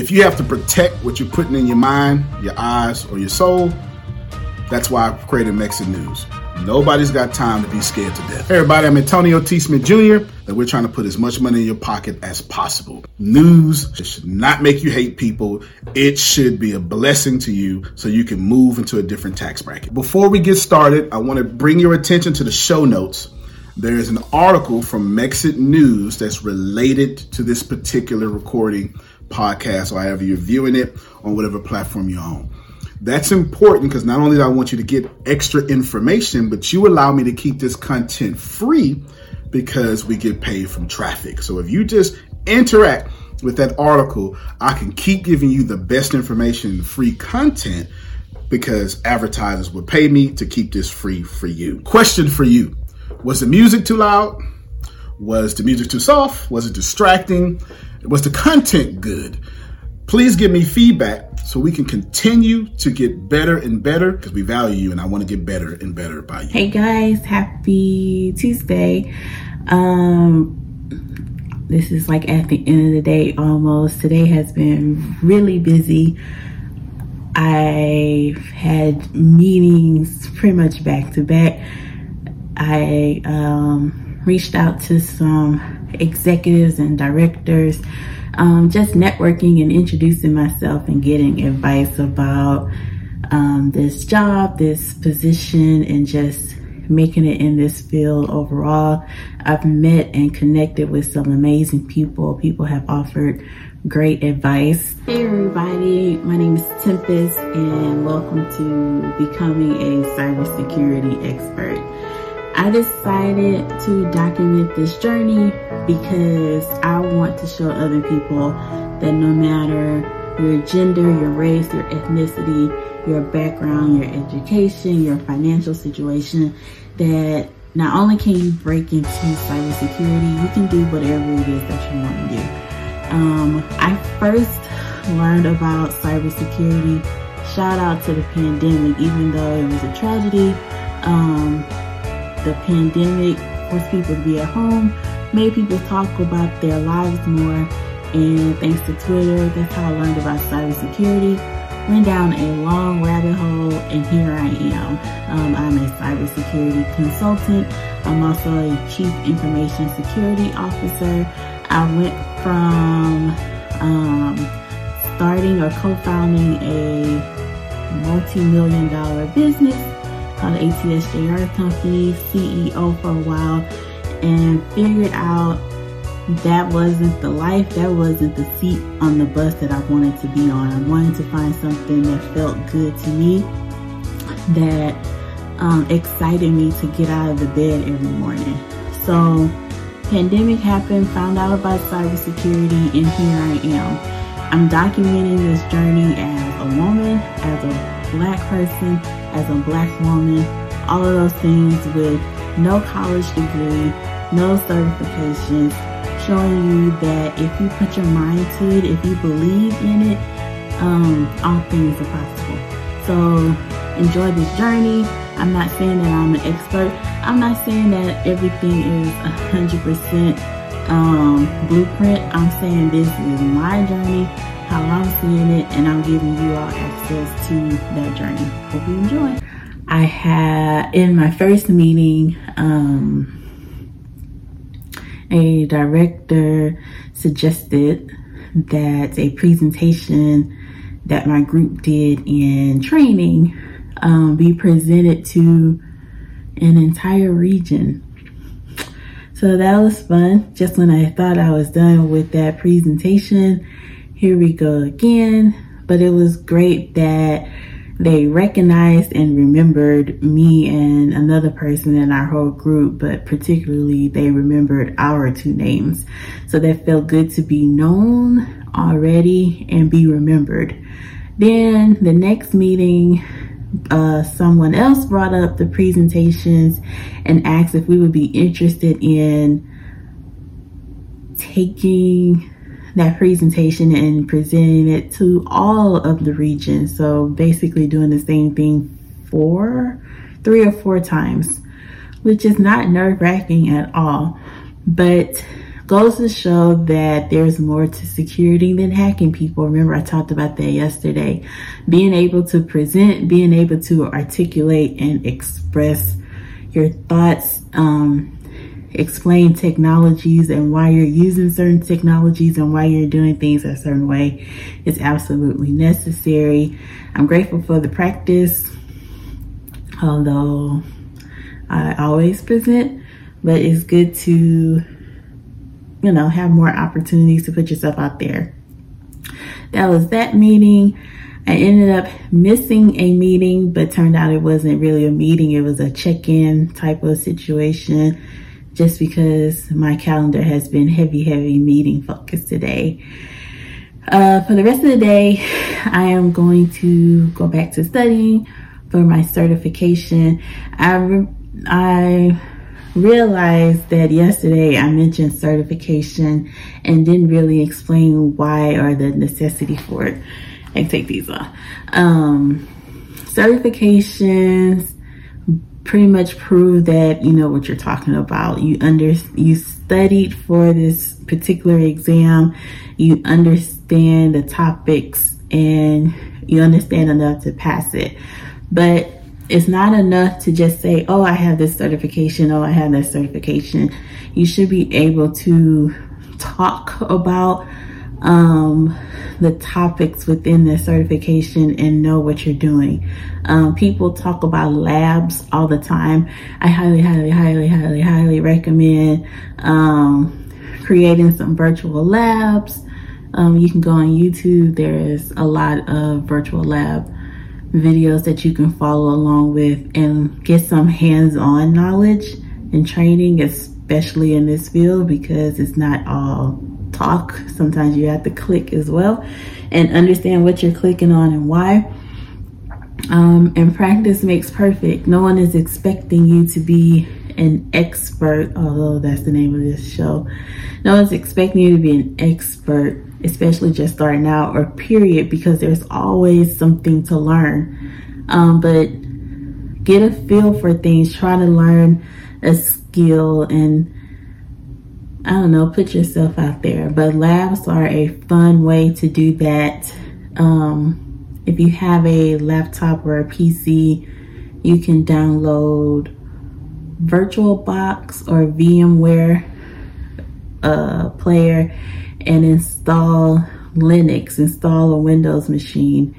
If you have to protect what you're putting in your mind, your eyes, or your soul, that's why I've created Mexit News. Nobody's got time to be scared to death. Hey everybody, I'm Antonio T. Smith Jr., and we're trying to put as much money in your pocket as possible. News should not make you hate people. It should be a blessing to you so you can move into a different tax bracket. Before we get started, I want to bring your attention to the show notes. There is an article from Mexit News that's related to this particular recording, podcast, or however you're viewing it on whatever platform you're on. That's important because not only do I want you to get extra information, but you allow me to keep this content free because we get paid from traffic. So if you just interact with that article, I can keep giving you the best information, free content, because advertisers would pay me to keep this free for you. Question for you. Was the music too loud? Was the music too soft? Was it distracting? Was the content good? Please give me feedback so we can continue to get better and better because we value you and I want to get better and better by you. Hey guys, happy Tuesday. This is like at the end of the day almost. Today has been really busy. I've had meetings pretty much back to back. I reached out to some executives and directors, just networking and introducing myself and getting advice about this job, this position, and just making it in this field overall. I've met and connected with some amazing people. People have offered great advice. Hey everybody, my name is Tempest and welcome to Becoming a Cybersecurity Expert. I decided to document this journey because I want to show other people that no matter your gender, your race, your ethnicity, your background, your education, your financial situation, that not only can you break into cybersecurity, you can do whatever it is that you want to do. I first learned about cybersecurity, shout out to the pandemic, even though it was a tragedy. The pandemic forced people to be at home, made people talk about their lives more, and thanks to Twitter, that's how I learned about cybersecurity. Went down a long rabbit hole, and here I am. I'm a cybersecurity consultant. I'm also a chief information security officer. I went from starting or co-founding a multi-million-dollar business called ATSJR Company, CEO for a while, and figured out that wasn't the life, that wasn't the seat on the bus that I wanted to be on. I wanted to find something that felt good to me, that excited me to get out of the bed every morning. So pandemic happened, found out about cybersecurity, and here I am. I'm documenting this journey as a woman, as a black person, as a black woman, all of those things with no college degree, no certifications, showing you that if you put your mind to it, if you believe in it, all things are possible. So enjoy this journey. I'm not saying that I'm an expert. I'm not saying that everything is 100% blueprint. I'm saying this is my journey, how I'm seeing it, and I'm giving you all access to that journey. Hope you enjoy. I had, in my first meeting, a director suggested that a presentation that my group did in training be presented to an entire region. So that was fun. Just when I thought I was done with that presentation, here we go again. But it was great that they recognized and remembered me and another person in our whole group, but particularly they remembered our two names. So that felt good to be known already and be remembered. Then the next meeting, someone else brought up the presentations and asked if we would be interested in taking that presentation and presenting it to all of the regions. So basically doing the same thing three or four times, which is not nerve-wracking at all. But goes to show that there's more to security than hacking people. Remember, I talked about that yesterday. Being able to present, being able to articulate and express your thoughts, explain technologies and why you're using certain technologies and why you're doing things a certain way is absolutely necessary. I'm grateful for the practice, although I always present, but it's good to, you know, have more opportunities to put yourself out there. That was that meeting. I ended up missing a meeting, but turned out it wasn't really a meeting. It was a check-in type of situation, just because my calendar has been heavy meeting focused today. For the rest of the day, I am going to go back to studying for my certification. I realized that yesterday I mentioned certification and didn't really explain why or the necessity for it. I take these off. Certifications pretty much prove that you know what you're talking about. You studied for this particular exam, you understand the topics, and you understand enough to pass it. But it's not enough to just say, oh, I have this certification, oh, I have that certification. You should be able to talk about the topics within the certification and know what you're doing. People talk about labs all the time. I highly recommend creating some virtual labs. You can go on YouTube. There's a lot of virtual lab videos that you can follow along with and get some hands-on knowledge and training, especially in this field, because it's not all talk. Sometimes you have to click as well and understand what you're clicking on and why. And practice makes perfect. No one is expecting you to be an expert, although that's the name of this show. No one's expecting you to be an expert, especially just starting out or period, because there's always something to learn. But get a feel for things. Try to learn a skill and I don't know, put yourself out there. But labs are a fun way to do that. If you have a laptop or a PC, you can download VirtualBox or VMware player and install Linux, install a Windows machine,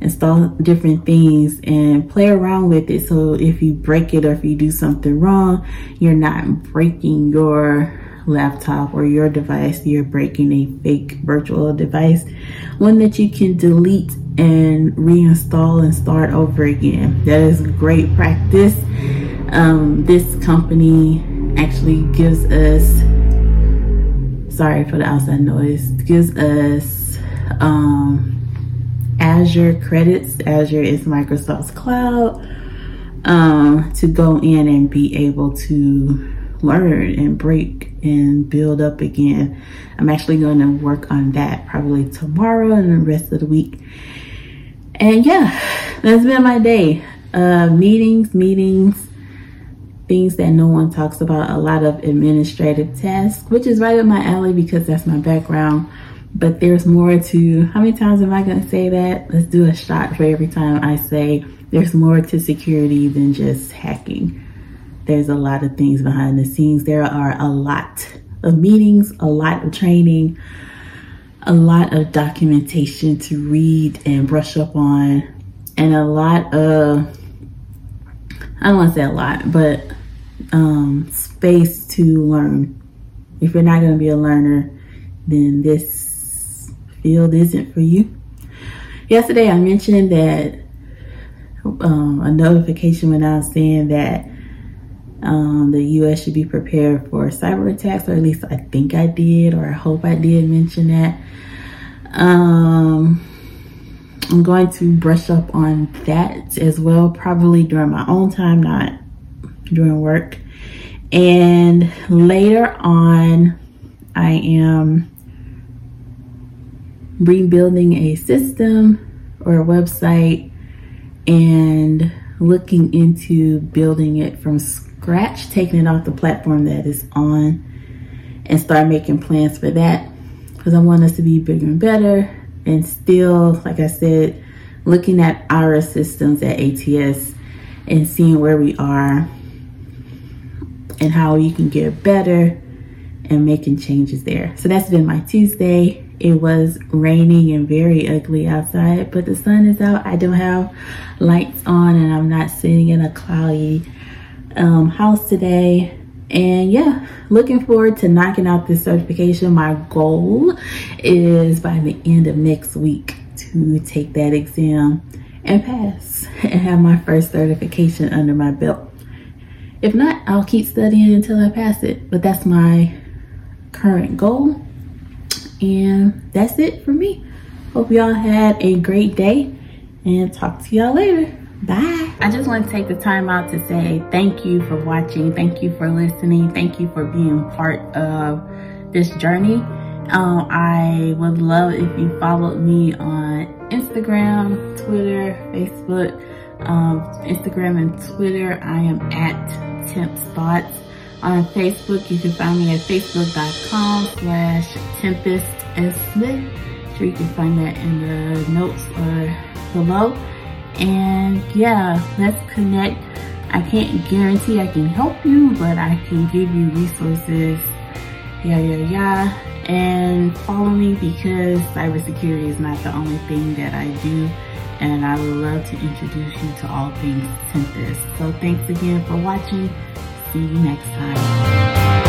install different things and play around with it. So if you break it or if you do something wrong, you're not breaking your laptop or your device, you're breaking a fake virtual device, one that you can delete and reinstall and start over again. That is great practice. This company actually gives us, sorry for the outside noise, gives us Azure credits. Azure is Microsoft's cloud, to go in and be able to learn and break and build up again. I'm actually going to work on that probably tomorrow and the rest of the week. And yeah, that's been my day. Meetings, things that no one talks about, a lot of administrative tasks, which is right up my alley because that's my background. But there's more to, how many times am I going to say that? Let's do a shot for every time I say there's more to security than just hacking. There's a lot of things behind the scenes. There are a lot of meetings, a lot of training, a lot of documentation to read and brush up on, and a lot of, I don't want to say a lot, but space to learn. If you're not going to be a learner, then this field isn't for you. Yesterday I mentioned that a notification when I was saying that the U.S. should be prepared for cyber attacks, or at least I think I did, or I hope I did mention that. I'm going to brush up on that as well, probably during my own time, not during work. And later on, I am rebuilding a system or a website and looking into building it from scratch, taking it off the platform that it's on and start making plans for that, because I want us to be bigger and better and still, like I said, looking at our systems at ATS and seeing where we are and how you can get better and making changes there. So that's been my Tuesday. It was raining and very ugly outside, but the sun is out. I don't have lights on and I'm not sitting in a cloudy house today. And yeah, looking forward to knocking out this certification. My goal is by the end of next week to take that exam and pass and have my first certification under my belt. If not, I'll keep studying until I pass it, but that's my current goal. And that's it for me. Hope y'all had a great day and talk to y'all later. Bye. I just want to take the time out to say thank you for watching. Thank you for listening. Thank you for being part of this journey. I would love if you followed me on Instagram, Twitter, Facebook. Instagram and Twitter, I am at TempSpots. On Facebook, you can find me at facebook.com/TempestSmith. Sure, you can find that in the notes or below. And yeah, let's connect. I can't guarantee I can help you, but I can give you resources. And follow me, because cybersecurity is not the only thing that I do. And I would love to introduce you to all things Tempest. So thanks again for watching. See you next time.